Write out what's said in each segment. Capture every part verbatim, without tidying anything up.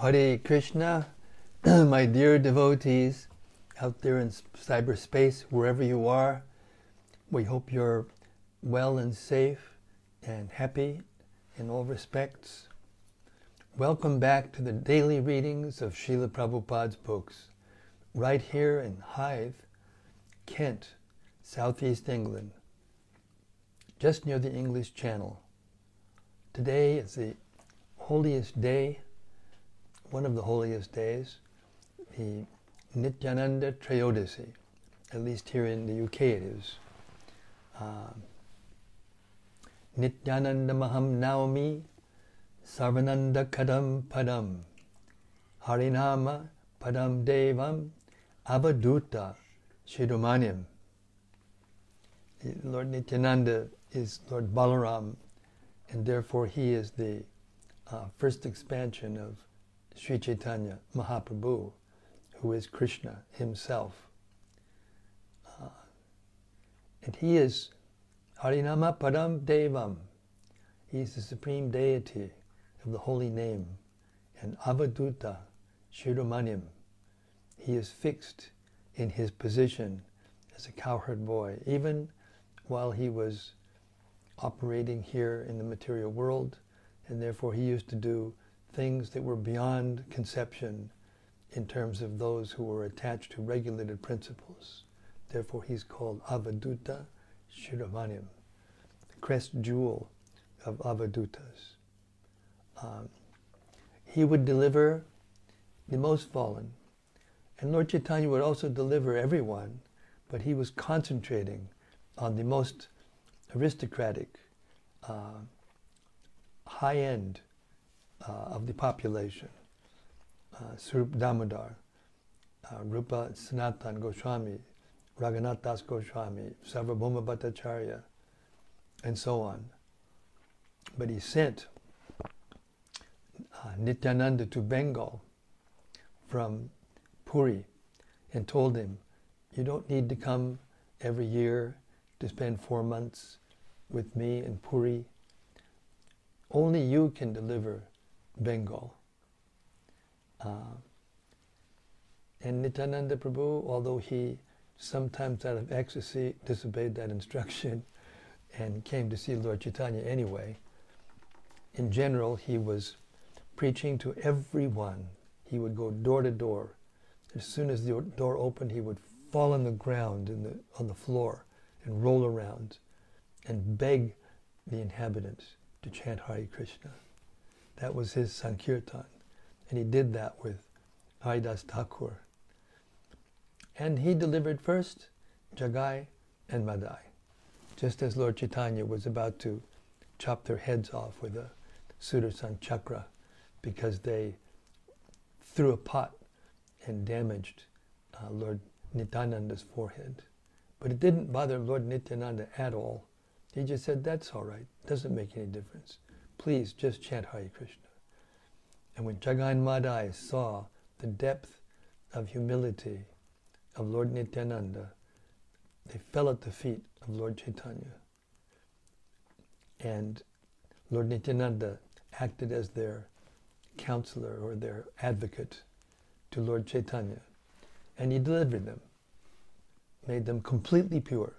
Hare Krishna, my dear devotees out there in cyberspace, wherever you are, we hope you're well and safe and happy in all respects. Welcome back to the daily readings of Srila Prabhupada's books, right here in Hythe, Kent, Southeast England, just near the English Channel. Today is the holiest day, one of the holiest days, the Nityananda Trayodasi, at least here in the U K it is. Uh, Nityananda Maham Naomi Sarvananda Kadam Padam Harinama Padam Devam Abhaduta Shidomanyam. Lord Nityananda is Lord Balaram, and therefore he is the uh, first expansion of Sri Chaitanya Mahaprabhu, who is Krishna himself. Uh, and he is Harinama Param Devam. He is the supreme deity of the holy name. And Avaduta Shiromanim. He is fixed in his position as a cowherd boy, even while he was operating here in the material world, and therefore he used to do things that were beyond conception in terms of those who were attached to regulated principles. Therefore he's called Avaduta Shiromanim, the crest jewel of Avadutas. Um, he would deliver the most fallen, and Lord Chaitanya would also deliver everyone, but he was concentrating on the most aristocratic, uh, high end uh, of the population. Uh, Swarup Damodar, uh, Rupa Sanatan Goswami, Raghunath Das Goswami, Sarvabhauma Bhattacharya, and so on. But he sent uh, Nityananda to Bengal from Puri and told him, you don't need to come every year to spend four months with me in Puri. Only you can deliver Bengal. Uh, and Nityananda Prabhu, although he sometimes out of ecstasy disobeyed that instruction and came to see Lord Chaitanya anyway, in general he was preaching to everyone. He would go door to door. As soon as the door opened, he would fall on the ground in the, on the floor and roll around and beg the inhabitants to chant Hare Krishna. That was his Sankirtan. And he did that with Haridas Thakur. And he delivered first Jagai and Madai, just as Lord Chaitanya was about to chop their heads off with a Sudarshan Chakra because they threw a pot and damaged uh, Lord Nityananda's forehead. But it didn't bother Lord Nityananda at all. He just said, that's all right, doesn't make any difference. Please just chant Hare Krishna. And when Jagai and Madai saw the depth of humility of Lord Nityananda, they fell at the feet of Lord Chaitanya. And Lord Nityananda acted as their counselor or their advocate to Lord Chaitanya. And he delivered them, made them completely pure,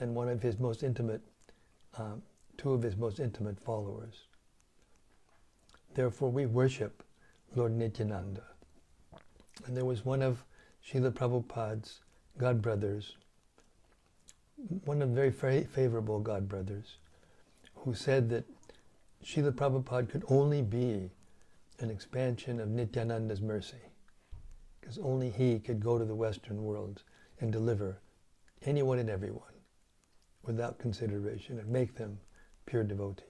and one of his most intimate, um, two of his most intimate followers. Therefore we worship Lord Nityananda. And there was one of Srila Prabhupada's godbrothers, one of the very fa- favorable godbrothers, who said that Srila Prabhupada could only be an expansion of Nityananda's mercy, because only he could go to the Western world and deliver anyone and everyone without consideration and make them pure devotees.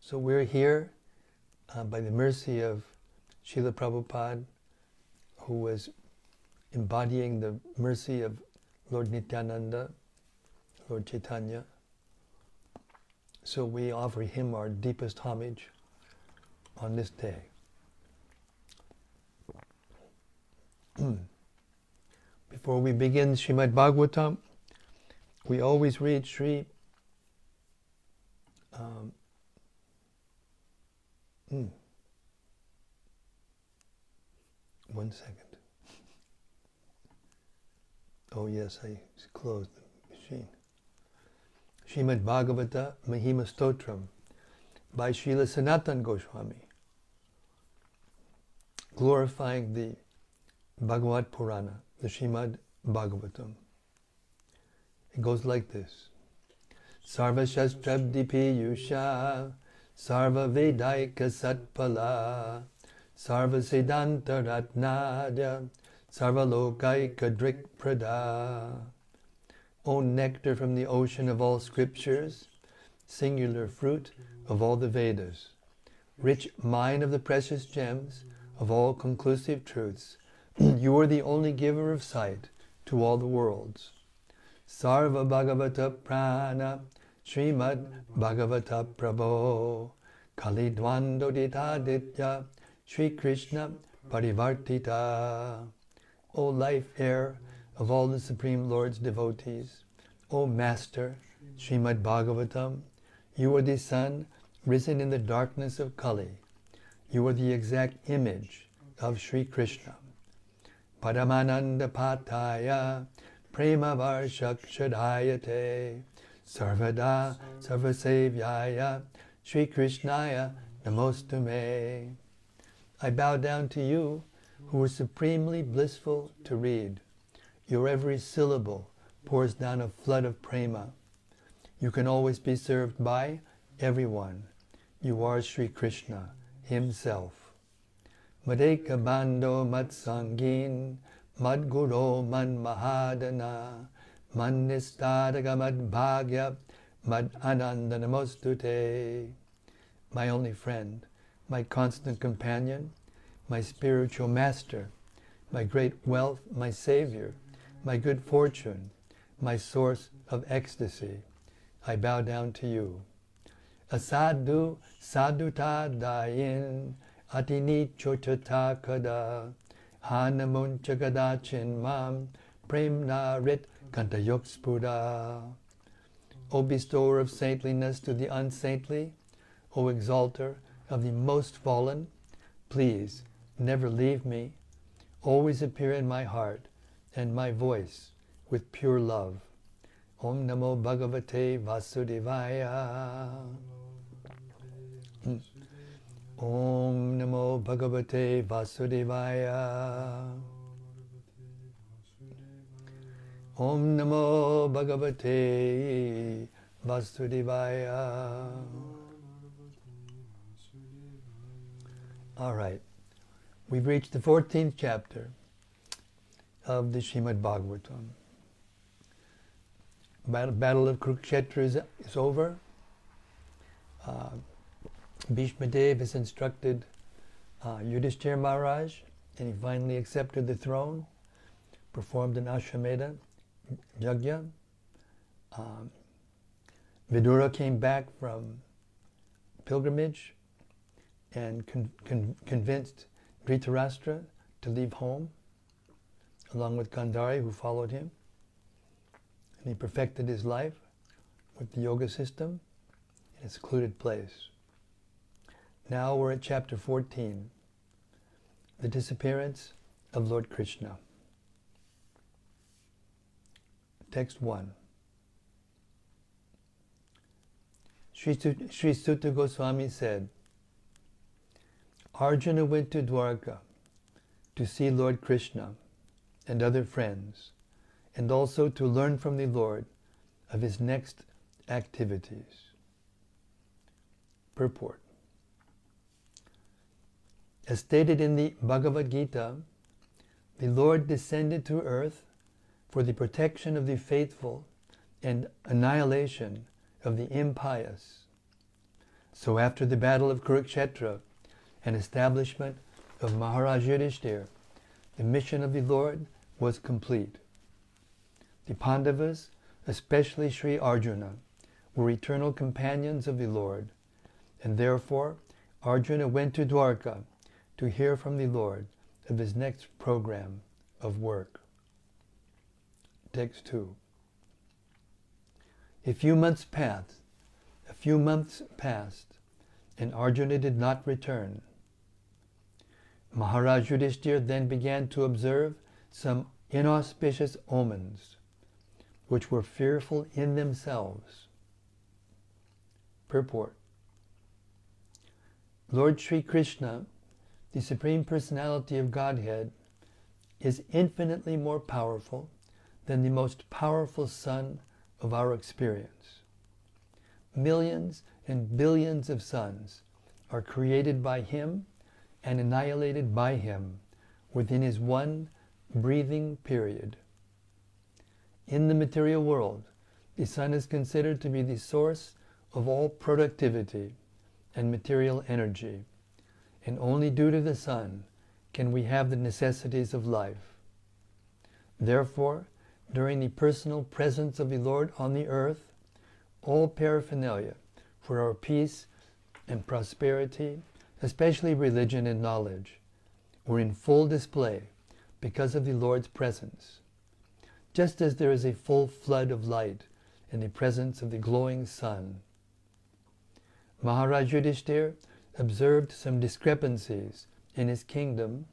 So we're here uh, by the mercy of Srila Prabhupada, who was embodying the mercy of Lord Nityananda, Lord Chaitanya. So we offer him our deepest homage on this day. Before we begin Srimad Bhagavatam, we always read Sri... Um, Mm. one second. Oh yes, I closed the machine. Srimad Bhagavata Mahima Stotram by Srila Sanatan Goswami, glorifying the Bhagavad Purana, the Srimad Bhagavatam. It goes like this. Sarva Shastrabdi Piyusha Sarva Vedaika Satpala Sarva Siddhanta Ratnadya Sarva Lokaika Drik Prada. O nectar from the ocean of all scriptures, singular fruit of all the Vedas, rich mine of the precious gems of all conclusive truths, you are the only giver of sight to all the worlds. Sarva Bhagavata Prana Srimad Bhagavata Prabho Kali Dvandodita Ditya Sri Krishna Parivartita. O life heir of all the Supreme Lord's devotees, O Master Srimad Bhagavatam, you are the sun risen in the darkness of Kali. You are the exact image of Sri Krishna. Paramananda Pataya Prema Varshakshadayate Sarvada Sarvasevyaya Sri Krishnaya Namostume. I bow down to you who are supremely blissful to read. Your every syllable pours down a flood of prema. You can always be served by everyone. You are Sri Krishna himself. Madeka Bando Matsangin Madguro Man Mahadana Manistadaga Mad Bhagya Mad Ananda Namostute. My only friend, my constant companion, my spiritual master, my great wealth, my savior, my good fortune, my source of ecstasy, I bow down to you. Asadu saduta dayin atini chotata kada hanamun chagadachin mam premna rit kantayokspuda. O bestower of saintliness to the unsaintly, O exalter of the most fallen, please never leave me. Always appear in my heart and my voice with pure love. Om Namo Bhagavate Vasudevaya. Mm. Om Namo Bhagavate Vasudevaya. Om Namo Bhagavate Vasudevaya. All right. We've reached the fourteenth chapter of the Srimad Bhagavatam. Battle, Battle of Kurukshetra is, is over. Uh, Bhishma Dev has instructed uh, Yudhishthira Maharaj, and he finally accepted the throne, performed an Ashwamedha Yajna. Um, Vidura came back from pilgrimage and con- con- convinced Dhritarashtra to leave home, along with Gandhari, who followed him. And he perfected his life with the yoga system in a secluded place. Now we're at chapter fourteen, the disappearance of Lord Krishna. Text one. Sri Sutta Goswami said, Arjuna went to Dwarka to see Lord Krishna and other friends, and also to learn from the Lord of his next activities. Purport. As stated in the Bhagavad Gita, the Lord descended to earth for the protection of the faithful and annihilation of the impious. So after the battle of Kurukshetra, and establishment of Maharaj Yudhishthira, the mission of the Lord was complete. The Pandavas, especially Sri Arjuna, were eternal companions of the Lord, and therefore Arjuna went to Dwarka to hear from the Lord of his next program of work. Text two. A few months passed, a few months passed, and Arjuna did not return. Maharaj Yudhishthir then began to observe some inauspicious omens, which were fearful in themselves. Purport. Lord Sri Krishna, the Supreme Personality of Godhead, is infinitely more powerful than the most powerful sun of our experience. Millions and billions of suns are created by Him and annihilated by Him within His one breathing period. In the material world, the sun is considered to be the source of all productivity and material energy, and only due to the sun can we have the necessities of life. Therefore, during the personal presence of the Lord on the earth, all paraphernalia for our peace and prosperity, especially religion and knowledge, were in full display because of the Lord's presence. Just as there is a full flood of light in the presence of the glowing sun. Maharaj Yudhishthir observed some discrepancies in his kingdom,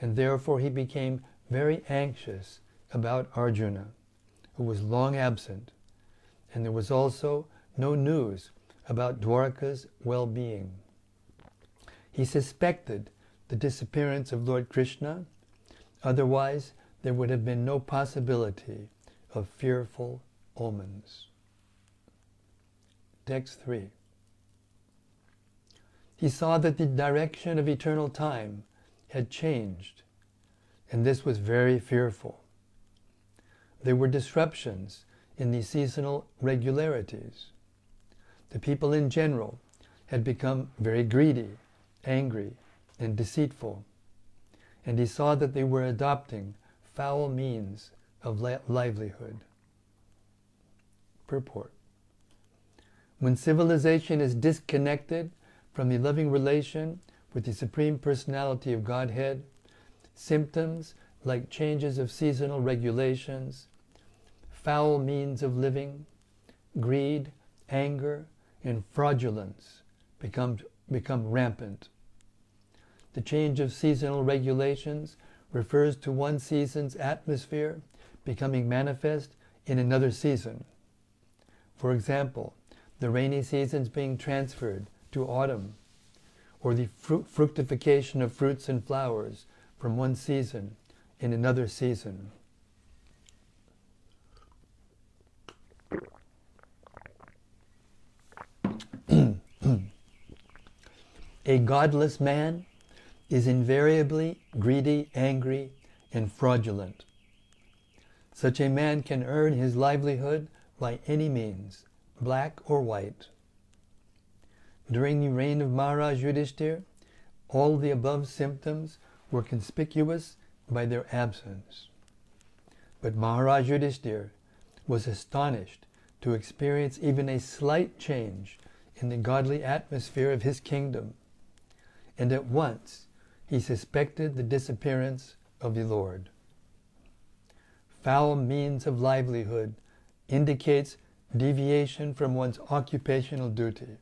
and therefore he became very anxious about Arjuna, who was long absent, and there was also no news about Dwaraka's well-being. He suspected the disappearance of Lord Krishna, otherwise there would have been no possibility of fearful omens. Text three. He saw that the direction of eternal time had changed, and this was very fearful. There were disruptions in the seasonal regularities. The people in general had become very greedy, angry, and deceitful, and he saw that they were adopting foul means of li- livelihood. Purport. When civilization is disconnected from the loving relation with the Supreme Personality of Godhead, symptoms like changes of seasonal regulations, foul means of living, greed, anger, and fraudulence become, become rampant. The change of seasonal regulations refers to one season's atmosphere becoming manifest in another season. For example, the rainy seasons being transferred to autumn, or the fru- fructification of fruits and flowers from one season in another season. A godless man is invariably greedy, angry, and fraudulent. Such a man can earn his livelihood by any means, black or white. During the reign of Maharaj Yudhishthir, all the above symptoms were conspicuous by their absence. But Maharaj Yudhishthir was astonished to experience even a slight change in the godly atmosphere of his kingdom, and at once he suspected the disappearance of the Lord. Foul means of livelihood indicates deviation from one's occupational duty.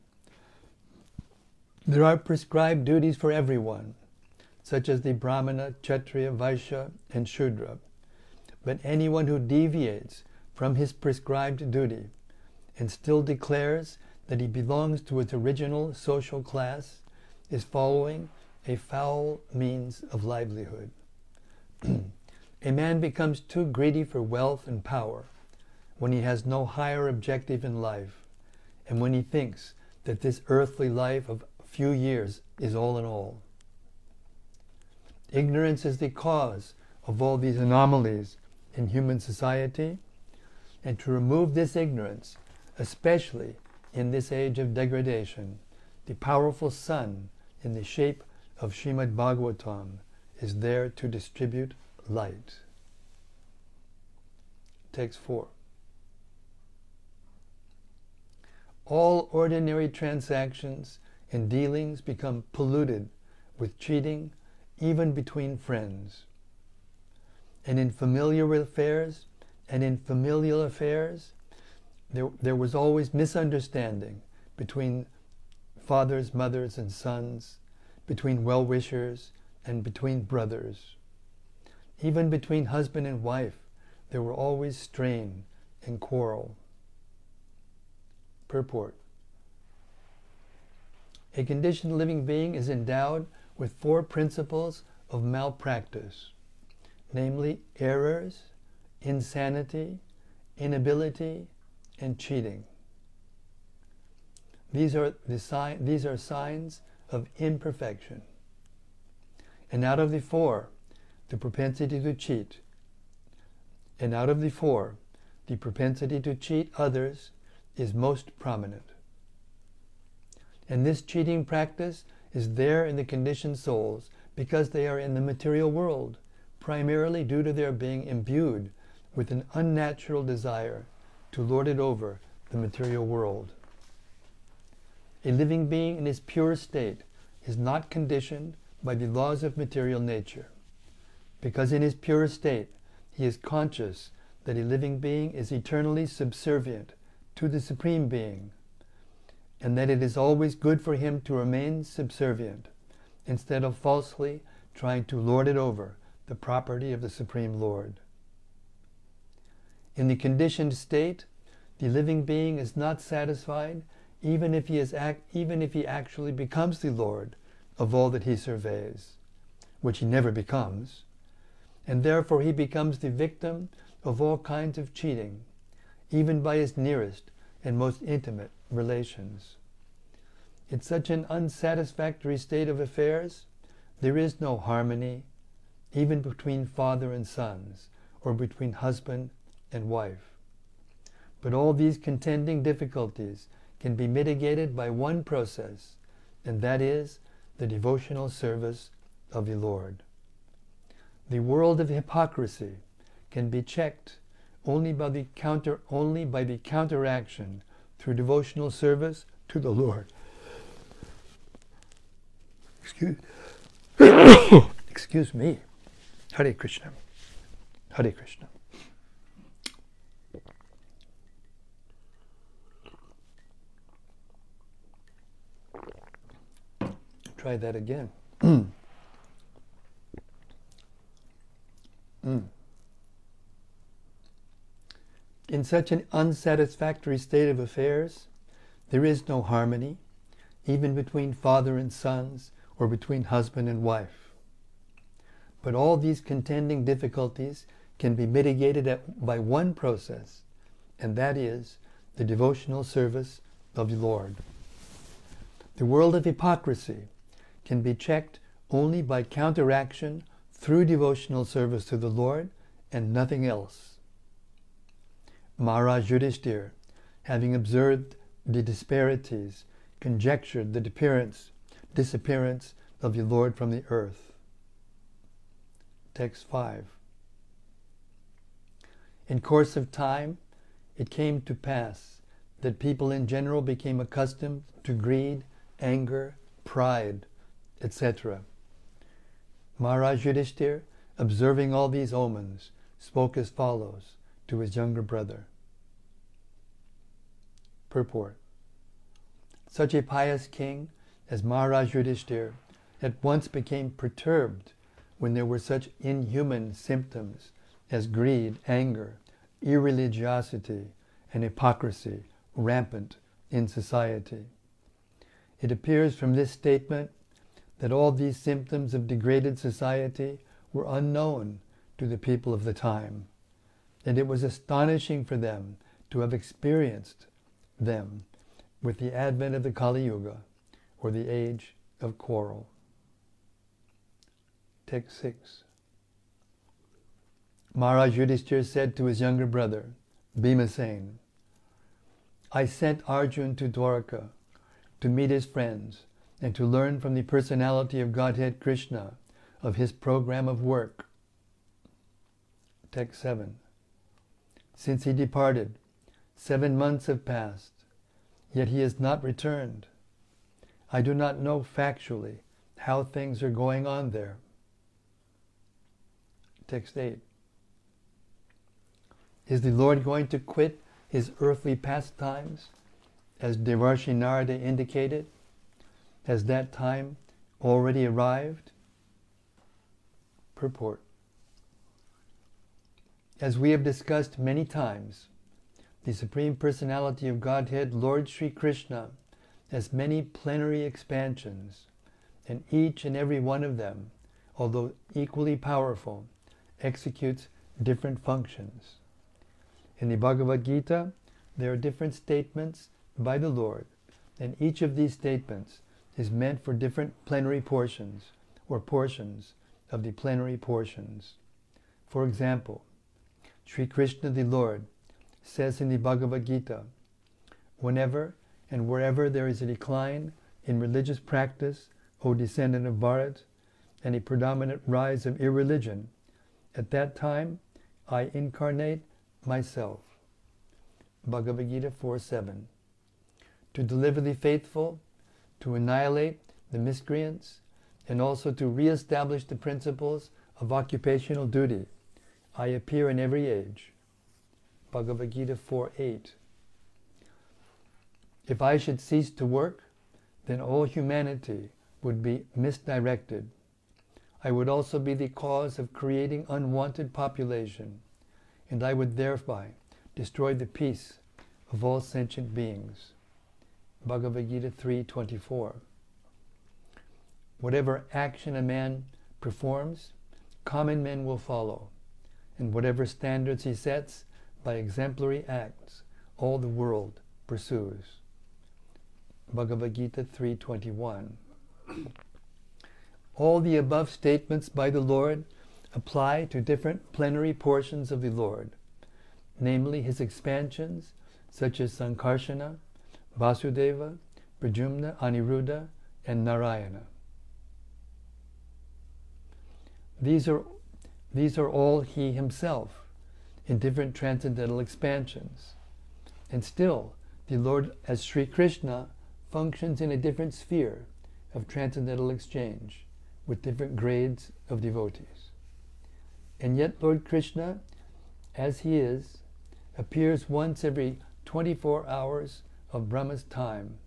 There are prescribed duties for everyone, such as the Brahmana, Kshatriya, Vaishya, and Shudra. But anyone who deviates from his prescribed duty and still declares that he belongs to his original social class is following a foul means of livelihood. A man becomes too greedy for wealth and power when he has no higher objective in life, and when he thinks that this earthly life of few years is all in all. Ignorance is the cause of all these anomalies in human society, and to remove this ignorance, especially in this age of degradation, the powerful sun in the shape of Srimad Bhagavatam is there to distribute light. Text four. All ordinary transactions and dealings become polluted with cheating, even between friends. And in familial affairs, and in familial affairs, there, there was always misunderstanding between fathers, mothers, and sons, between well-wishers and between brothers. Even between husband and wife, there were always strain and quarrel. Purport. A conditioned living being is endowed with four principles of malpractice, namely errors, insanity, inability, and cheating. These are, the si- these are signs of imperfection. And out of the four, the propensity to cheat. And out of the four, the propensity to cheat others is most prominent. And this cheating practice is there in the conditioned souls because they are in the material world, primarily due to their being imbued with an unnatural desire to lord it over the material world. A living being in his pure state is not conditioned by the laws of material nature, because in his pure state he is conscious that a living being is eternally subservient to the Supreme Being, and that it is always good for him to remain subservient, instead of falsely trying to lord it over, the property of the Supreme Lord. In the conditioned state, the living being is not satisfied even if he is act, even if he actually becomes the Lord of all that he surveys, which he never becomes, and therefore he becomes the victim of all kinds of cheating, even by his nearest and most intimate relations. In such an unsatisfactory state of affairs, there is no harmony, even between father and sons, or between husband and wife. But all these contending difficulties can be mitigated by one process, and that is the devotional service of the Lord. The world of hypocrisy can be checked only by the counter only by the counteraction through devotional service to the Lord. Excuse, excuse me. Hare Krishna. Hare Krishna. Try that again. mm. In such an unsatisfactory state of affairs, there is no harmony, even between father and sons, or between husband and wife. But all these contending difficulties can be mitigated at, by one process, and that is the devotional service of the Lord. The world of hypocrisy can be checked only by counteraction through devotional service to the Lord and nothing else. Maharaj Yudhishthir, having observed the disparities, conjectured the appearance, disappearance of the Lord from the earth. Text five. In course of time, it came to pass that people in general became accustomed to greed, anger, pride, et cetera. Maharaj Yudhishthir, observing all these omens, spoke as follows to his younger brother. Purport. Such a pious king as Maharaj Yudhishthir at once became perturbed when there were such inhuman symptoms as greed, anger, irreligiosity, and hypocrisy rampant in society. It appears from this statement that all these symptoms of degraded society were unknown to the people of the time, and it was astonishing for them to have experienced them with the advent of the Kali Yuga, or the age of quarrel. Text six. Maharaj Yudhishthir said to his younger brother, Bhimasen, I sent Arjun to Dwaraka to meet his friends and to learn from the personality of Godhead Krishna of his program of work. Text seven. Since he departed, seven months have passed, yet he has not returned. I do not know factually how things are going on there. Text eight. Is the Lord going to quit his earthly pastimes, as Devarshi Narada indicated? Has that time already arrived? Purport. As we have discussed many times, the Supreme Personality of Godhead, Lord Sri Krishna, has many plenary expansions, and each and every one of them, although equally powerful, executes different functions. In the Bhagavad Gita, there are different statements by the Lord, and each of these statements is meant for different plenary portions, or portions of the plenary portions. For example, Sri Krishna the Lord says in the Bhagavad Gita, "Whenever and wherever there is a decline in religious practice, O descendant of Bharat, and a predominant rise of irreligion, at that time I incarnate myself." Bhagavad Gita four seven. To deliver the faithful, to annihilate the miscreants, and also to re-establish the principles of occupational duty, I appear in every age. Bhagavad Gita four eight. If I should cease to work, then all humanity would be misdirected. I would also be the cause of creating unwanted population, and I would thereby destroy the peace of all sentient beings. Bhagavad Gita three twenty-four. Whatever action a man performs, common men will follow, and whatever standards he sets by exemplary acts, all the world pursues. Bhagavad Gita three twenty-one. All the above statements by the Lord apply to different plenary portions of the Lord, namely his expansions such as Sankarsana, Vasudeva, Prajumna, Aniruddha, and Narayana. These are, these are all he himself in different transcendental expansions. And still, the Lord as Sri Krishna functions in a different sphere of transcendental exchange with different grades of devotees. And yet Lord Krishna, as he is, appears once every twenty-four hours of Brahma's time,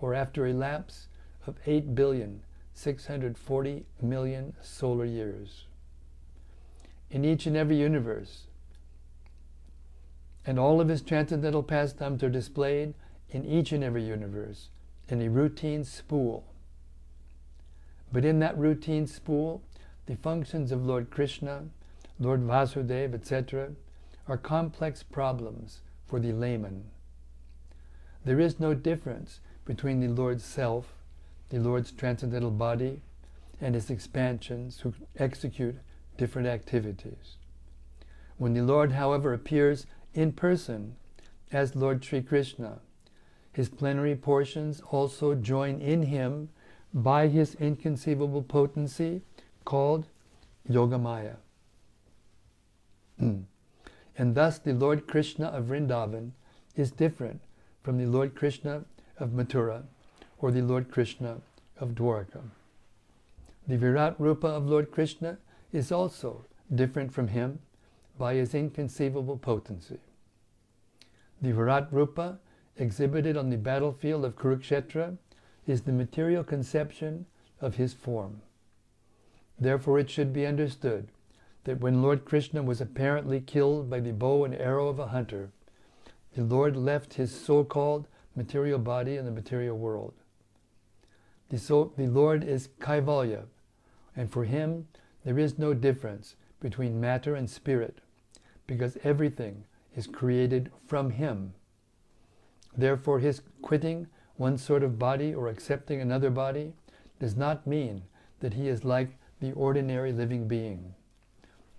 or after a lapse of eight billion six hundred forty million solar years. In each and every universe, and all of his transcendental pastimes are displayed in each and every universe in a routine spool. But in that routine spool, the functions of Lord Krishna, Lord Vasudeva, et cetera are complex problems for the layman. There is no difference between the Lord's self, the Lord's transcendental body, and his expansions who execute different activities. When the Lord, however, appears in person as Lord Sri Krishna, his plenary portions also join in him by his inconceivable potency called Yogamaya. And thus the Lord Krishna of Vrindavan is different from the Lord Krishna of Mathura or the Lord Krishna of Dwarka. The Virat Rupa of Lord Krishna is also different from him by his inconceivable potency. The Virat Rupa exhibited on the battlefield of Kurukshetra is the material conception of his form. Therefore it should be understood that when Lord Krishna was apparently killed by the bow and arrow of a hunter, the Lord left his so-called material body in the material world. The, so, the Lord is Kaivalya, and for him there is no difference between matter and spirit, because everything is created from him. Therefore his quitting one sort of body or accepting another body does not mean that he is like the ordinary living being.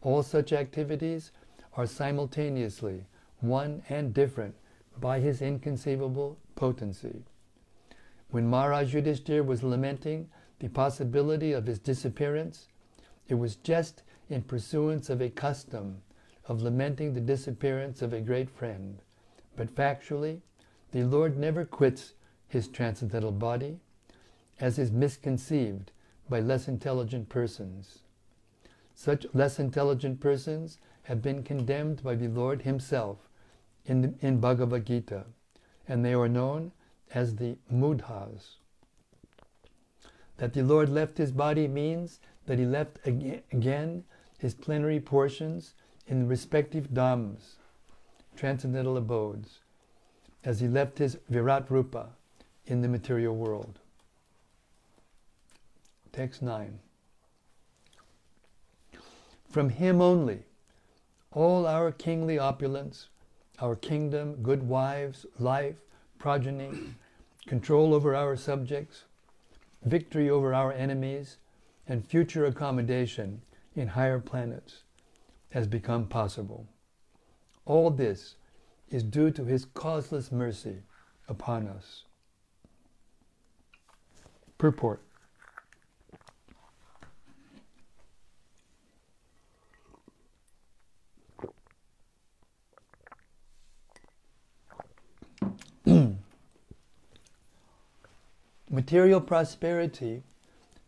All such activities are simultaneously one and different by his inconceivable potency. When Maharaj Yudhishthira was lamenting the possibility of his disappearance, it was just in pursuance of a custom of lamenting the disappearance of a great friend. But factually, the Lord never quits his transcendental body, as is misconceived by less intelligent persons. Such less intelligent persons have been condemned by the Lord himself in, the, in Bhagavad Gita, and they are known as the Mudhas. That the Lord left his body means that he left ag- again his plenary portions in the respective Dhams, transcendental abodes, as he left his Virat Rupa in the material world. Text nine. From him only, all our kingly opulence, our kingdom, good wives, life, progeny, control over our subjects, victory over our enemies, and future accommodation in higher planets has become possible. All this is due to his causeless mercy upon us. Purport. Material prosperity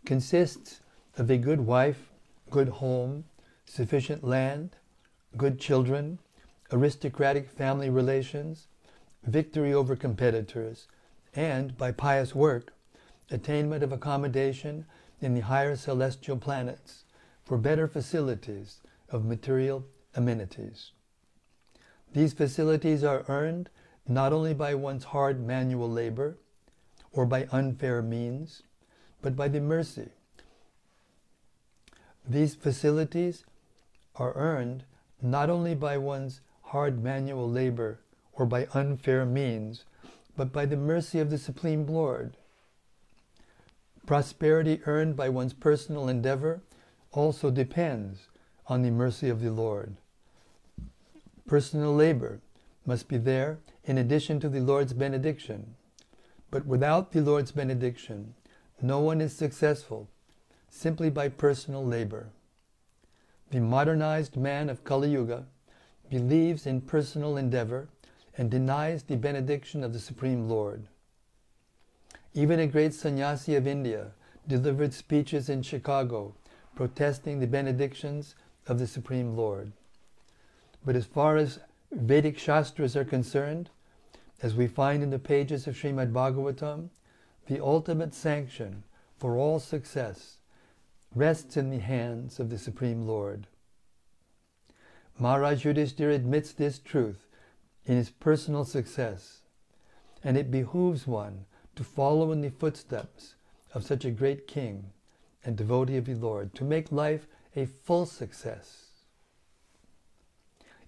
consists of a good wife, good home, sufficient land, good children, aristocratic family relations, victory over competitors, and, by pious work, attainment of accommodation in the higher celestial planets for better facilities of material amenities. These facilities are earned not only by one's hard manual labor, or by unfair means, but by the mercy. These facilities are earned not only by one's hard manual labor or by unfair means, but by the mercy of the Supreme Lord. Prosperity earned by one's personal endeavor also depends on the mercy of the Lord. Personal labor must be there in addition to the Lord's benediction. But without the Lord's benediction, no one is successful simply by personal labor. The modernized man of Kali Yuga believes in personal endeavor and denies the benediction of the Supreme Lord. Even a great sannyasi of India delivered speeches in Chicago protesting the benedictions of the Supreme Lord. But as far as Vedic Shastras are concerned, as we find in the pages of Srimad Bhagavatam, the ultimate sanction for all success rests in the hands of the Supreme Lord. Maharaj Yudhishthira admits this truth in his personal success, and it behooves one to follow in the footsteps of such a great king and devotee of the Lord, to make life a full success.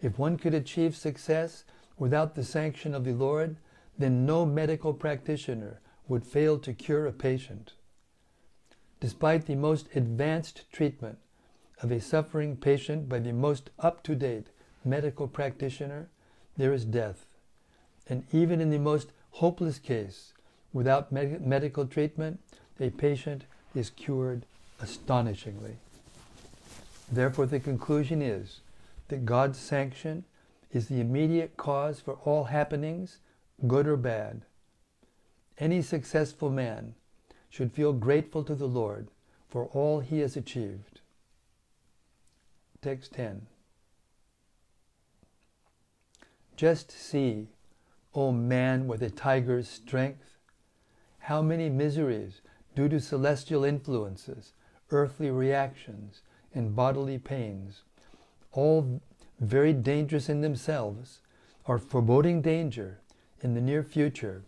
If one could achieve success without the sanction of the Lord, then no medical practitioner would fail to cure a patient. Despite the most advanced treatment of a suffering patient by the most up-to-date medical practitioner, there is death. And even in the most hopeless case, without med- medical treatment, a patient is cured astonishingly. Therefore, the conclusion is that God's sanction is the immediate cause for all happenings, good or bad. Any successful man should feel grateful to the Lord for all he has achieved. Text ten. Just see, O man with a tiger's strength, how many miseries due to celestial influences, earthly reactions, and bodily pains, all very dangerous in themselves, are foreboding danger in the near future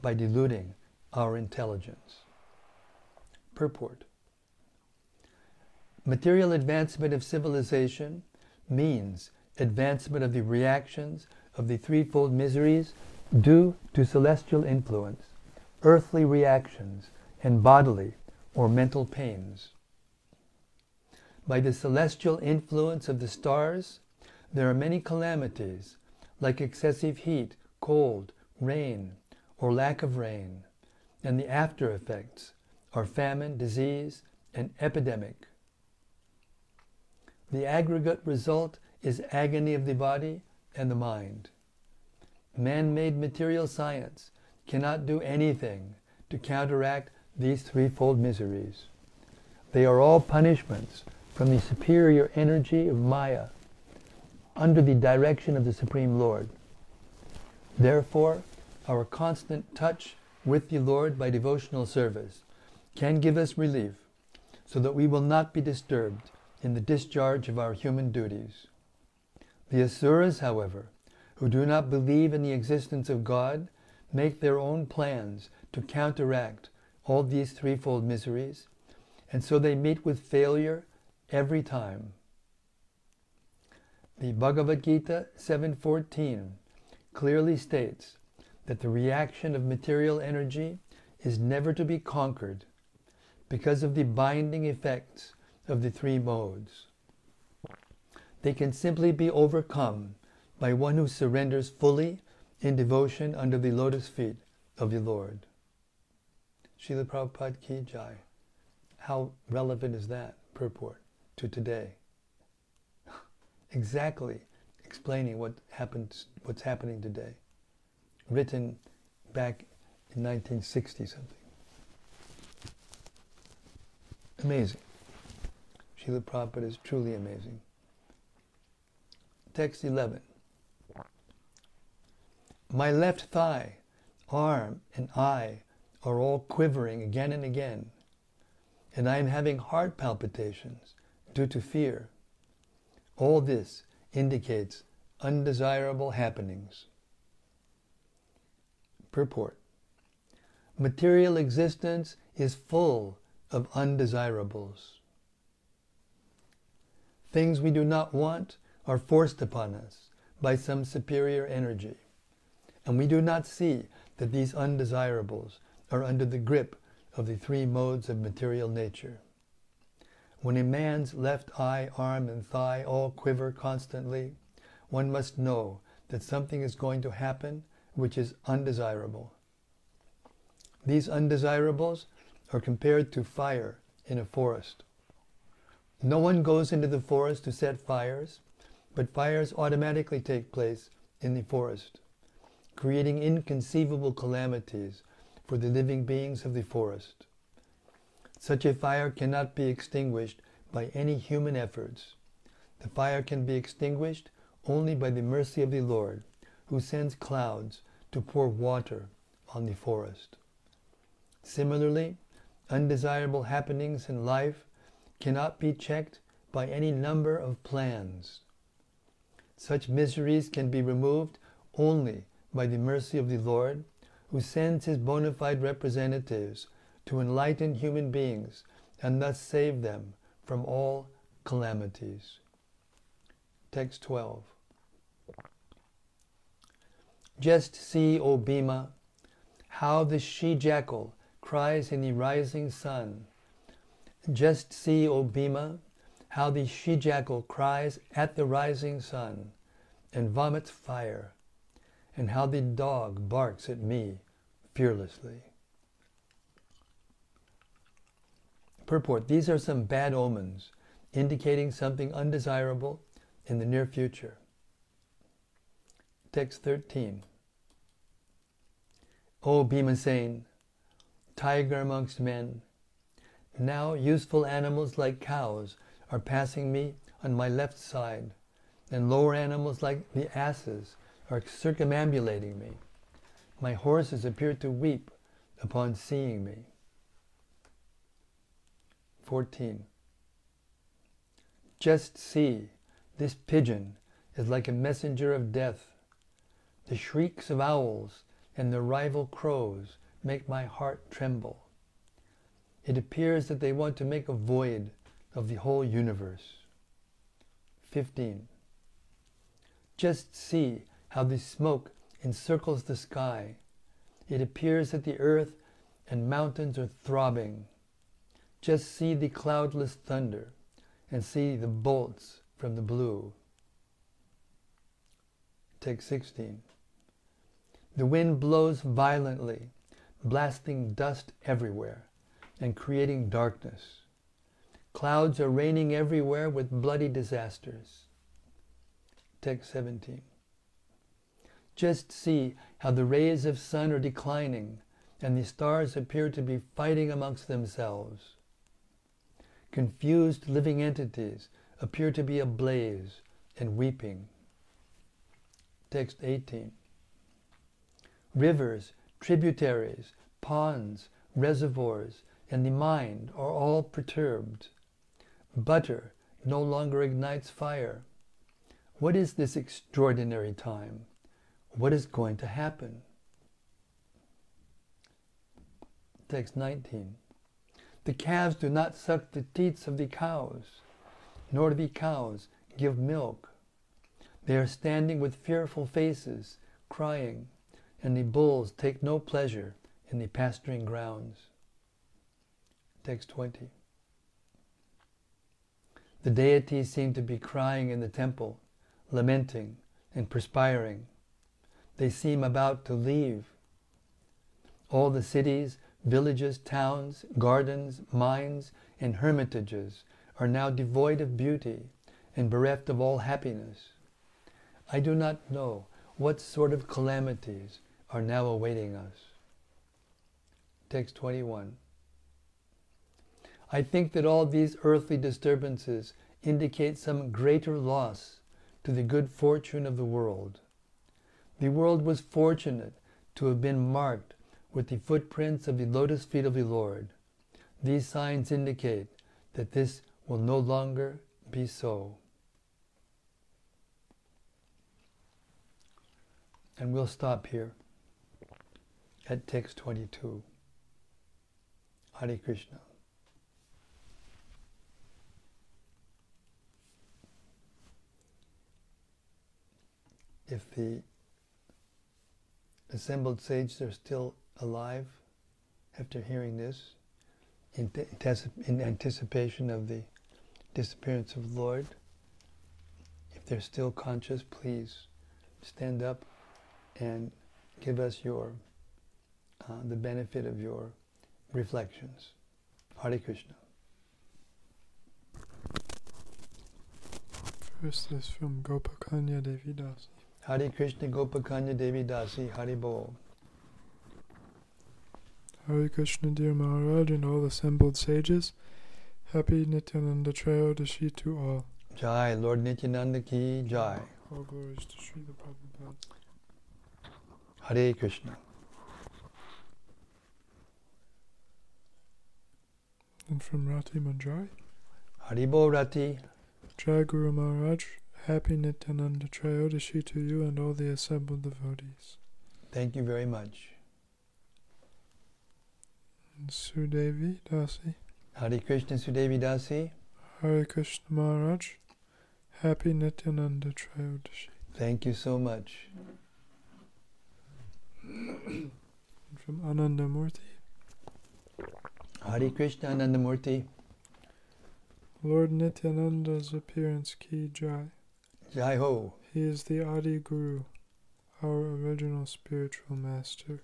by deluding our intelligence. Purport. Material advancement of civilization means advancement of the reactions of the threefold miseries due to celestial influence, earthly reactions, and bodily or mental pains. By the celestial influence of the stars, there are many calamities, like excessive heat, cold, rain, or lack of rain, and the after effects are famine, disease, and epidemic. The aggregate result is agony of the body and the mind. Man-made material science cannot do anything to counteract these threefold miseries. They are all punishments from the superior energy of Maya, under the direction of the Supreme Lord. Therefore, our constant touch with the Lord by devotional service can give us relief so that we will not be disturbed in the discharge of our human duties. The Asuras, however, who do not believe in the existence of God, make their own plans to counteract all these threefold miseries, and so they meet with failure every time. The Bhagavad Gita seven fourteen clearly states that the reaction of material energy is never to be conquered because of the binding effects of the three modes. They can simply be overcome by one who surrenders fully in devotion under the lotus feet of the Lord. Śrīla Prabhupada Ki Jai. How relevant is that purport to today? Exactly explaining what happens, what's happening today. Written back in nineteen sixty something. Amazing. Śrīla Prabhupada is truly amazing. Text eleven. My left thigh, arm, and eye are all quivering again and again, and I am having heart palpitations due to fear. All this indicates undesirable happenings. Purport. Material existence is full of undesirables. Things we do not want are forced upon us by some superior energy, and we do not see that these undesirables are under the grip of the three modes of material nature. When a man's left eye, arm, and thigh all quiver constantly, one must know that something is going to happen which is undesirable. These undesirables are compared to fire in a forest. No one goes into the forest to set fires, but fires automatically take place in the forest, creating inconceivable calamities for the living beings of the forest. Such a fire cannot be extinguished by any human efforts. The fire can be extinguished only by the mercy of the Lord, who sends clouds to pour water on the forest. Similarly, undesirable happenings in life cannot be checked by any number of plans. Such miseries can be removed only by the mercy of the Lord, who sends his bona fide representatives to enlighten human beings and thus save them from all calamities. Text twelve. Just see, O Bhima, how the she-jackal cries in the rising sun. Just see, O Bhima, how the she-jackal cries at the rising sun and vomits fire, and how the dog barks at me fearlessly. Purport. These are some bad omens indicating something undesirable in the near future. Text thirteen. O Bhimasena, tiger amongst men, now useful animals like cows are passing me on my left side, and lower animals like the asses are circumambulating me. My horses appear to weep upon seeing me. fourteen. Just see, this pigeon is like a messenger of death. The shrieks of owls and their rival crows make my heart tremble. It appears that they want to make a void of the whole universe. fifteen. Just see how the smoke encircles the sky. It appears that the earth and mountains are throbbing. Just see the cloudless thunder and see the bolts from the blue. Text sixteen. The wind blows violently, blasting dust everywhere and creating darkness. Clouds are raining everywhere with bloody disasters. Text seventeen. Just see how the rays of sun are declining and the stars appear to be fighting amongst themselves. Confused living entities appear to be ablaze and weeping. Text eighteen. Rivers, tributaries, ponds, reservoirs, and the mind are all perturbed. Butter no longer ignites fire. What is this extraordinary time? What is going to happen? Text nineteen. The calves do not suck the teats of the cows, nor do the cows give milk. They are standing with fearful faces, crying, and the bulls take no pleasure in the pasturing grounds. Text twenty. The deities seem to be crying in the temple, lamenting and perspiring. They seem about to leave. All the cities, villages, towns, gardens, mines, and hermitages are now devoid of beauty and bereft of all happiness. I do not know what sort of calamities are now awaiting us. Text twenty-one. I think that all these earthly disturbances indicate some greater loss to the good fortune of the world. The world was fortunate to have been marked with the footprints of the lotus feet of the Lord. These signs indicate that this will no longer be so. And we'll stop here at text twenty-two. Hare Krishna. If the assembled sages are still alive after hearing this, in, in anticipation of the disappearance of the Lord, if they're still conscious, please stand up and give us your uh, the benefit of your reflections. Hare Krishna. First is from Gopakanya Devi Dasi. Hare Krishna Gopakanya Devi Dasi, Hare Bol. Hare Krishna, dear Maharaj and all assembled sages. Happy Nityananda Trayodashi to all. Jai, Lord Nityananda ki jai. All glories to Srila Prabhupada. Hare Krishna. And from Rati Manjari. Hare Bol Rati. Jai Guru Maharaj. Happy Nityananda Trayodashi to you and all the assembled devotees. Thank you very much. And Sudevi Dasi. Hare Krishna Sudevi Dasi. Hare Krishna Maharaj. Happy Nityananda Trayodashi. Thank you so much. And from Anandamurti. Hare Krishna Anandamurti. Lord Nityananda's appearance ki jai. Jai Ho. He is the Adi Guru, our original spiritual master.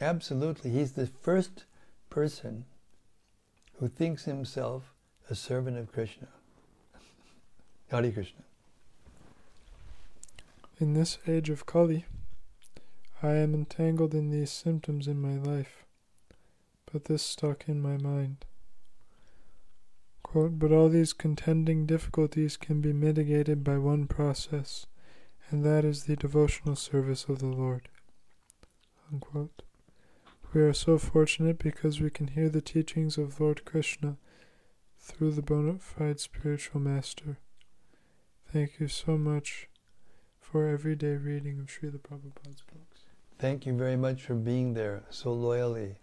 Absolutely. He's the first person who thinks himself a servant of Krishna. Hare Krishna. In this age of Kali, I am entangled in these symptoms in my life, but this stuck in my mind. But all these contending difficulties can be mitigated by one process, and that is the devotional service of the Lord. Unquote. We are so fortunate because we can hear the teachings of Lord Krishna through the bona fide spiritual master. Thank you so much for everyday reading of Srila Prabhupada's books. Thank you very much for being there so loyally,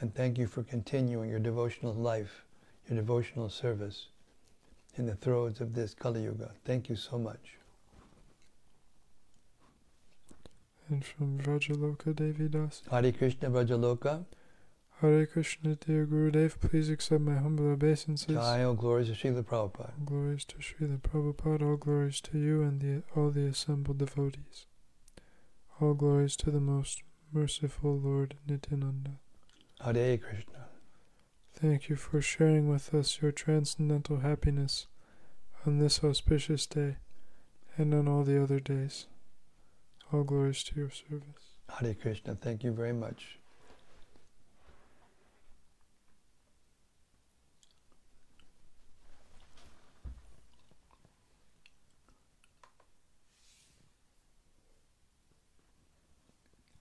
and thank you for continuing your devotional life, your devotional service in the throes of this Kali Yuga. Thank you so much. And from Vrajaloka Devi Das. Hare Krishna Vrajaloka. Hare Krishna, dear Gurudev, please accept my humble obeisances. Jai, all glories to Srila Prabhupada. All glories to Srila Prabhupada, all glories to you and the, all the assembled devotees. All glories to the most merciful Lord Nityananda. Hare Krishna. Thank you for sharing with us your transcendental happiness on this auspicious day and on all the other days. All glories to your service. Hare Krishna, thank you very much.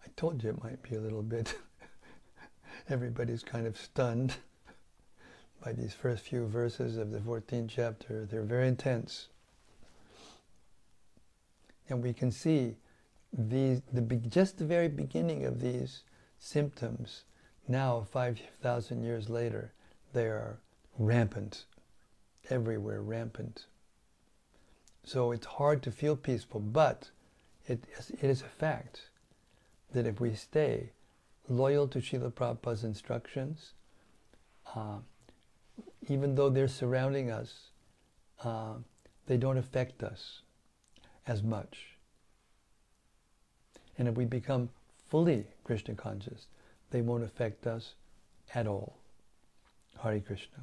I told you it might be a little bit everybody's kind of stunned by these first few verses of the fourteenth chapter. They're very intense. And we can see these, the just the very beginning of these symptoms, now five thousand years later, they are rampant, everywhere rampant. So it's hard to feel peaceful, but it, it is a fact that if we stay loyal to Srila Prabhupada's instructions, uh, even though they're surrounding us, uh, they don't affect us as much. And if we become fully Krishna conscious, they won't affect us at all. Hare Krishna.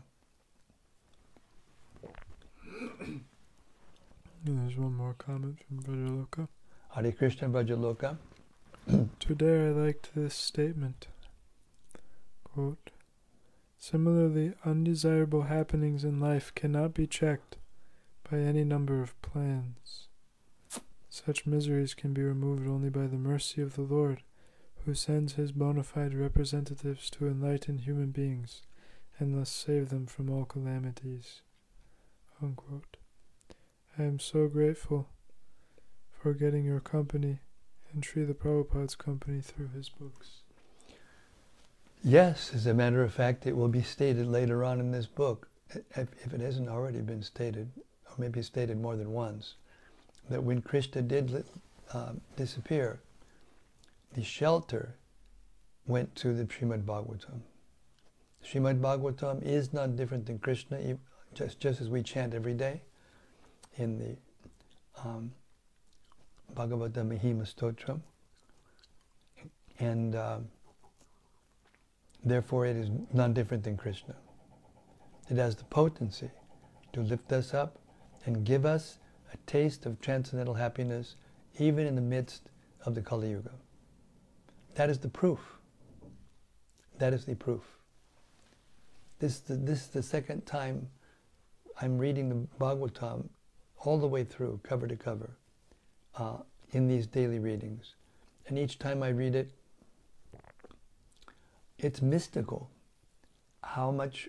There's one more comment from Vrajaloka. Hare Krishna, Vrajaloka. Today I liked this statement. Quote, similarly, undesirable happenings in life cannot be checked by any number of plans. Such miseries can be removed only by the mercy of the Lord, who sends his bona fide representatives to enlighten human beings and thus save them from all calamities. Unquote. I am so grateful for getting your company and Srila Prabhupada's company through his books. Yes, as a matter of fact, it will be stated later on in this book, if, if it hasn't already been stated, or maybe stated more than once, that when Krishna did uh, disappear, the shelter went to the Srimad Bhagavatam. Srimad Bhagavatam is not different than Krishna, just, just as we chant every day in the um, Bhagavata Mahima Stotram. And uh, therefore it is not different than Krishna. It has the potency to lift us up and give us a taste of transcendental happiness even in the midst of the Kali Yuga. That is the proof. That is the proof. This, this is the second time I'm reading the Bhagavatam all the way through, cover to cover. Uh, in these daily readings. And each time I read it, it's mystical how much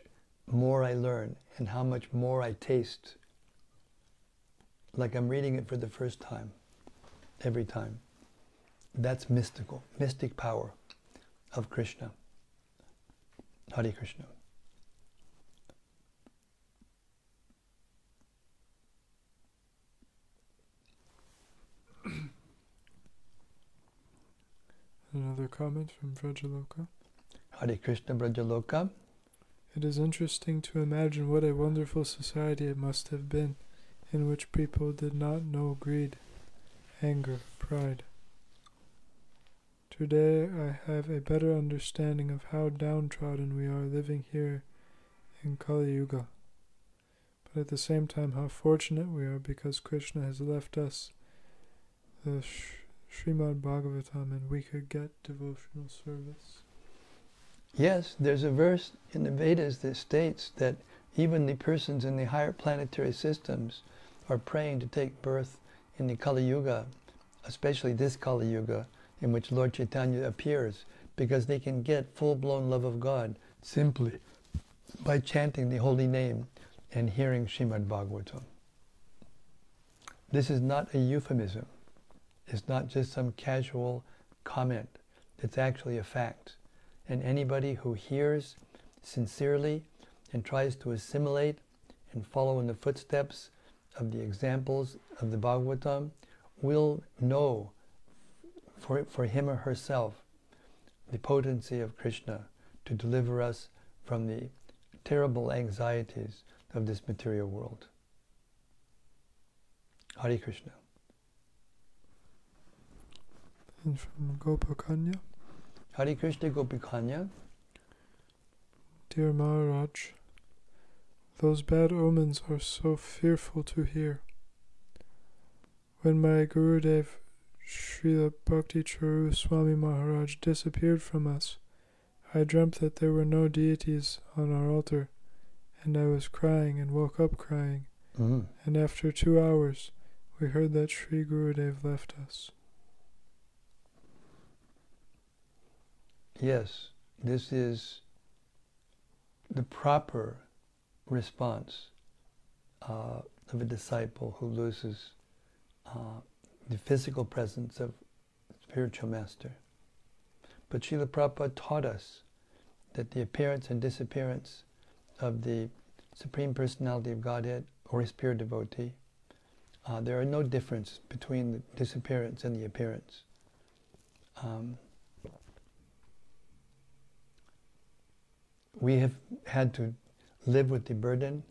more I learn and how much more I taste. Like I'm reading it for the first time, every time. That's mystical, mystic power of Krishna. Hare Krishna. Another comment from Vrajaloka. Hare Krishna, Vrajaloka. It is interesting to imagine what a wonderful society it must have been, in which people did not know greed, anger, pride. Today I have a better understanding of how downtrodden we are living here in Kali Yuga, but at the same time how fortunate we are because Krishna has left us the sh- Srimad Bhagavatam, and we could get devotional service. Yes, there's a verse in the Vedas that states that even the persons in the higher planetary systems are praying to take birth in the Kali Yuga, especially this Kali Yuga, in which Lord Chaitanya appears, because they can get full-blown love of God simply by chanting the holy name and hearing Srimad Bhagavatam. This is not a euphemism. It's not just some casual comment. It's actually a fact. And anybody who hears sincerely and tries to assimilate and follow in the footsteps of the examples of the Bhagavatam will know for, for him or herself the potency of Krishna to deliver us from the terrible anxieties of this material world. Hare Krishna. And from Gopakanya. Hare Krishna, Gopakanya. Dear Maharaj, those bad omens are so fearful to hear. When my Gurudev, Srila Bhakti Charu Swami Maharaj, disappeared from us, I dreamt that there were no deities on our altar, and I was crying and woke up crying. Mm-hmm. And after two hours, we heard that Sri Gurudev left us. Yes, This is the proper response uh, of a disciple who loses uh, the physical presence of spiritual master. But Srila Prabhupada taught us that the appearance and disappearance of the Supreme Personality of Godhead or his pure devotee, uh, there are no differences between the disappearance and the appearance. Um, we have had to live with the burden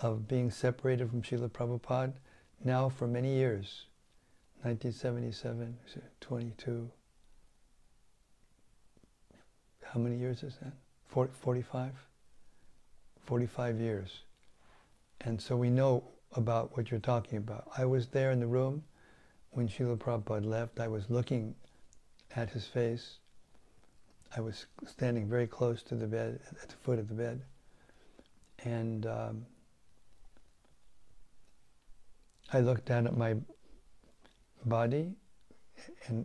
of being separated from Srila Prabhupada now for many years, nineteen seventy-seven, twenty-two, how many years is that? forty, forty-five? forty-five years. And so we know about what you're talking about. I was there in the room when Srila Prabhupada left. I was looking at his face. I was standing very close to the bed, at the foot of the bed. And um, I looked down at my body, and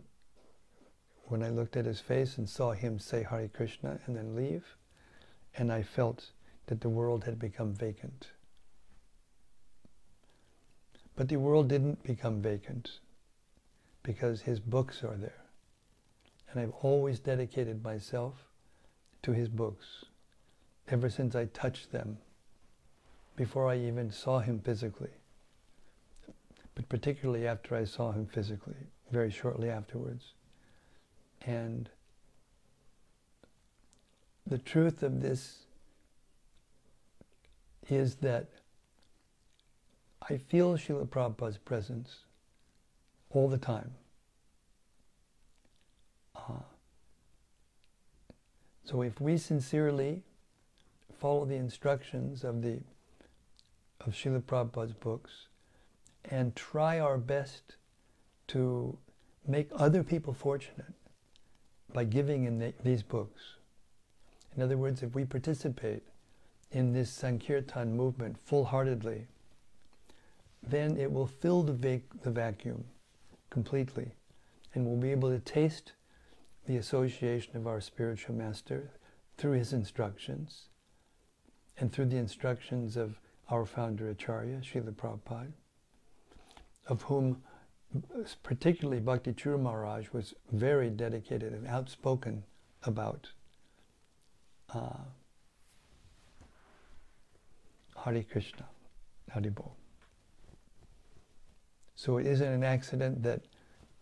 when I looked at his face and saw him say Hare Krishna and then leave, and I felt that the world had become vacant. But the world didn't become vacant because his books are there. And I've always dedicated myself to his books ever since I touched them, before I even saw him physically, but particularly after I saw him physically, very shortly afterwards. And the truth of this is that I feel Srila Prabhupada's presence all the time. Uh, so if we sincerely follow the instructions of the of Srila Prabhupada's books and try our best to make other people fortunate by giving in the, these books. In other words, if we participate in this Sankirtan movement full-heartedly, then it will fill the, vac- the vacuum completely, and we'll be able to taste the association of our spiritual master through his instructions and through the instructions of our founder Acharya, Srila Prabhupada, of whom particularly Bhakti Churu Maharaj was very dedicated and outspoken about uh, Hare Krishna, Hare Bol. So it isn't an accident that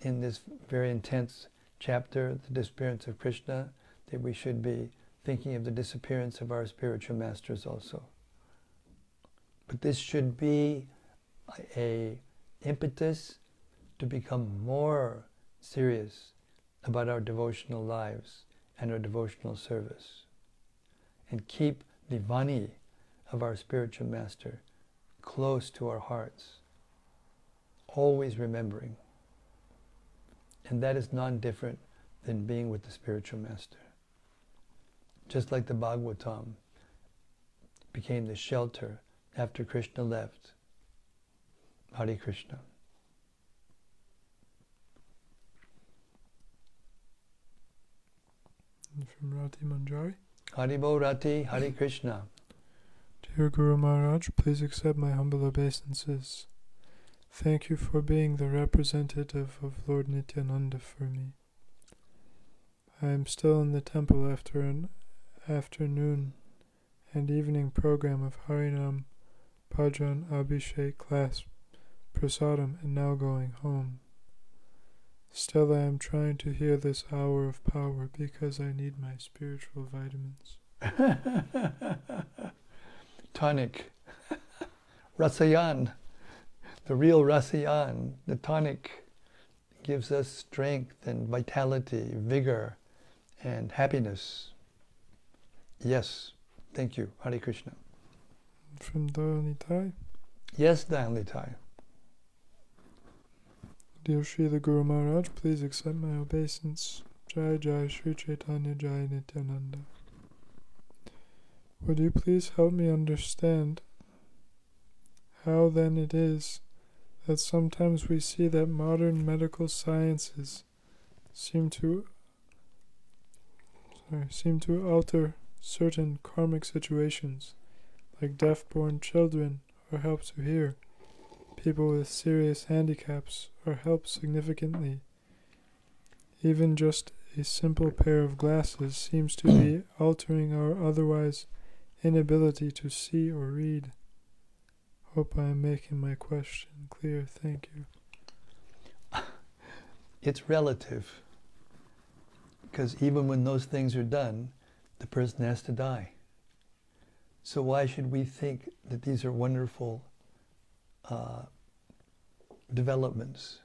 in this very intense chapter, the disappearance of Krishna, that we should be thinking of the disappearance of our spiritual masters also. But this should be a impetus to become more serious about our devotional lives and our devotional service, and keep the vani of our spiritual master close to our hearts, always remembering. And that is non-different than being with the spiritual master. Just like the Bhagavatam became the shelter after Krishna left. Hare Krishna. And from Rati Manjari. Hare Bol Rati, Hare Krishna. Dear Guru Maharaj, please accept my humble obeisances. Thank you for being the representative of Lord Nityananda for me. I am still in the temple after an afternoon and evening program of Harinam, Bhajan, Abhishek, class, Prasadam, and now going home. Still I am trying to hear this hour of power because I need my spiritual vitamins. Tonic. Rasayan. The real Rasayan, the tonic, gives us strength and vitality, vigor, and happiness. Yes, thank you. Hare Krishna. From Dayal Nitai? Yes, Dayal Nitai. Dear Srila Guru Maharaj, please accept my obeisance. Jai Jai Sri Chaitanya Jai Nityananda. Would you please help me understand how then it is that sometimes we see that modern medical sciences seem to seem to alter certain karmic situations, like deaf-born children are helped to hear, people with serious handicaps are helped significantly. Even just a simple pair of glasses seems to be altering our otherwise inability to see or read. Hope I am making my question clear. Thank you. It's relative. Because even when those things are done, the person has to die. So why should we think that these are wonderful uh, developments?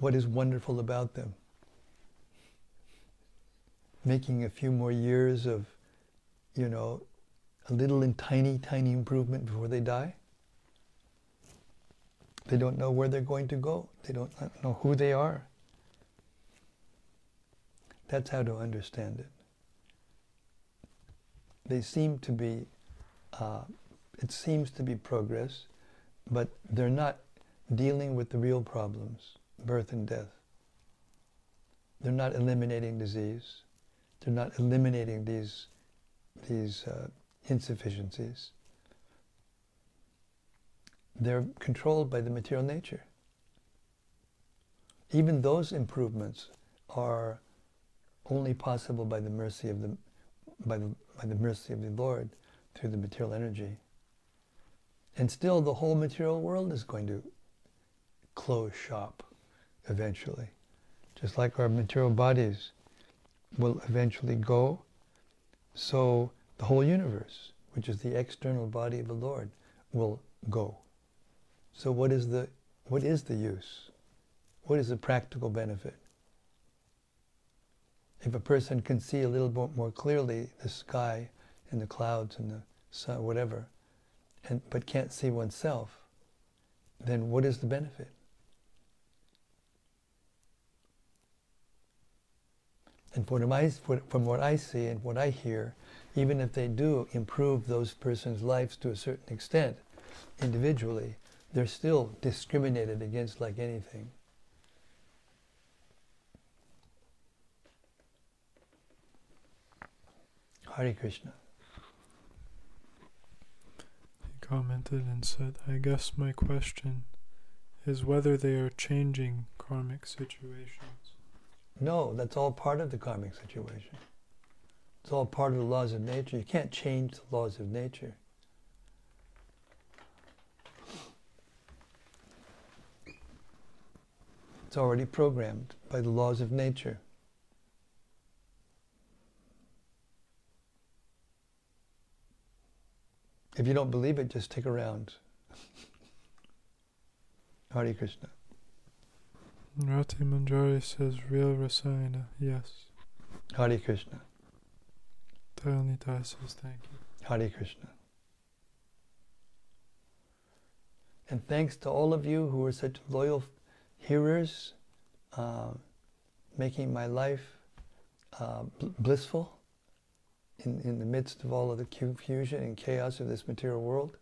What is wonderful about them? Making a few more years of, you know, a little and tiny, tiny improvement before they die. They don't know where they're going to go. They don't know who they are. That's how to understand it. They seem to be, uh, it seems to be progress, but they're not dealing with the real problems, birth and death. They're not eliminating disease. They're not eliminating these these uh, insufficiencies. They're controlled by the material nature. Even those improvements are only possible by the mercy of the by the by the mercy of the Lord through the material energy. And still, the whole material world is going to close shop eventually, just like our material bodies will eventually go. So the whole universe, which is the external body of the Lord, will go. So what is the what is the use? What is the practical benefit? If a person can see a little bit more clearly the sky and the clouds and the sun, whatever, and but can't see oneself, then what is the benefit? And from what I see and what I hear, even if they do improve those persons' lives to a certain extent, individually, they're still discriminated against like anything. Hare Krishna. He commented and said, I guess my question is whether they are changing karmic situations. No, that's all part of the karmic situation. It's all part of the laws of nature. You can't change the laws of nature. It's already programmed by the laws of nature. If you don't believe it, just stick around. Hare Krishna. Rati Manjari says, real Rasayana, yes. Hare Krishna. Taranita says, thank you. Hare Krishna. And thanks to all of you who are such loyal hearers, uh, making my life uh, bl- blissful in, in the midst of all of the confusion and chaos of this material world.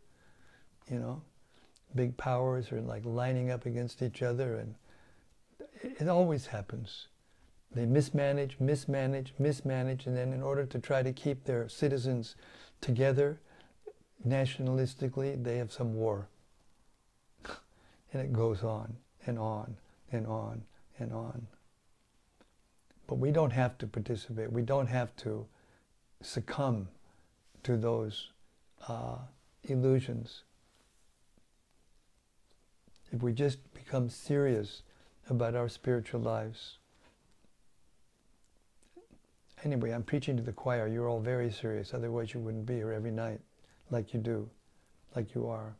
You know, big powers are like lining up against each other, and it always happens. They mismanage, mismanage, mismanage, and then in order to try to keep their citizens together, nationalistically, they have some war. And it goes on and on and on and on. But we don't have to participate. We don't have to succumb to those uh, illusions. If we just become serious about our spiritual lives. Anyway, I'm preaching to the choir. You're all very serious. Otherwise you wouldn't be here every night like you do, like you are.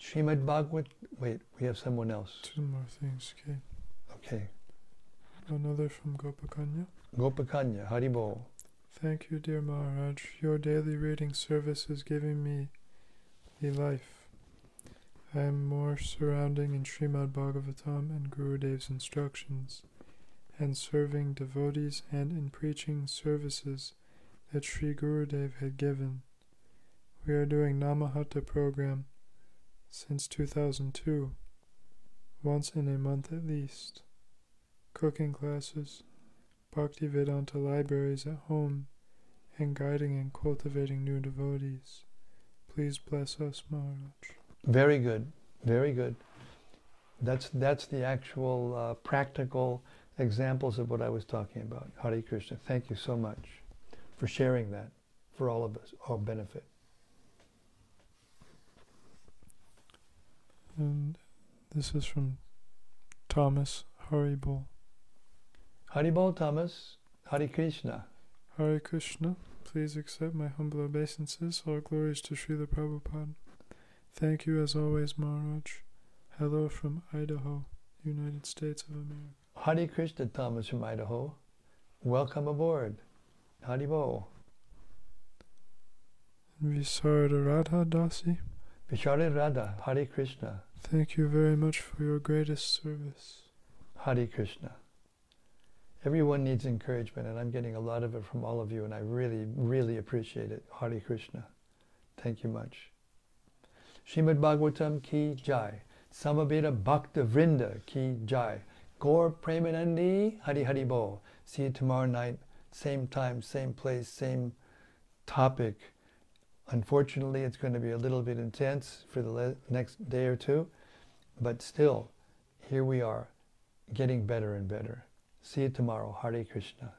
Srimad Bhagavat. Wait, we have someone else. Two more things, okay. Okay. Another from Gopakanya. Gopakanya, Haribol. Thank you, dear Maharaj. Your daily reading service is giving me the life. I am more surrounding in Srimad Bhagavatam and Gurudev's instructions, and serving devotees and in preaching services that Sri Gurudev had given. We are doing Namahatta program since two thousand two, once in a month at least, cooking classes, Bhaktivedanta libraries at home, and guiding and cultivating new devotees. Please bless us, Maharaj. Very good, very good. That's that's the actual uh, practical examples of what I was talking about. Hare Krishna, thank you so much for sharing that, for all of us, our benefit. And this is from Thomas Haribol. Haribol Thomas, Hare Krishna. Hare Krishna, please accept my humble obeisances. All glories to Srila Prabhupada. Thank you as always, Maharaj. Hello from Idaho, United States of America. Hare Krishna, Thomas from Idaho. Welcome aboard. Haribol. Visarada Radha Dasi. Visarada Radha, Hare Krishna. Thank you very much for your greatest service. Hare Krishna. Everyone needs encouragement, and I'm getting a lot of it from all of you, and I really, really appreciate it. Hare Krishna. Thank you much. Srimad Bhagavatam ki jai. Samaveda Bhakta Vrinda ki jai. Gaur Premanandi Hari Hari Bol. See you tomorrow night, same time, same place, same topic. Unfortunately, it's going to be a little bit intense for the le- next day or two, but still, here we are, getting better and better. See you tomorrow. Hare Krishna.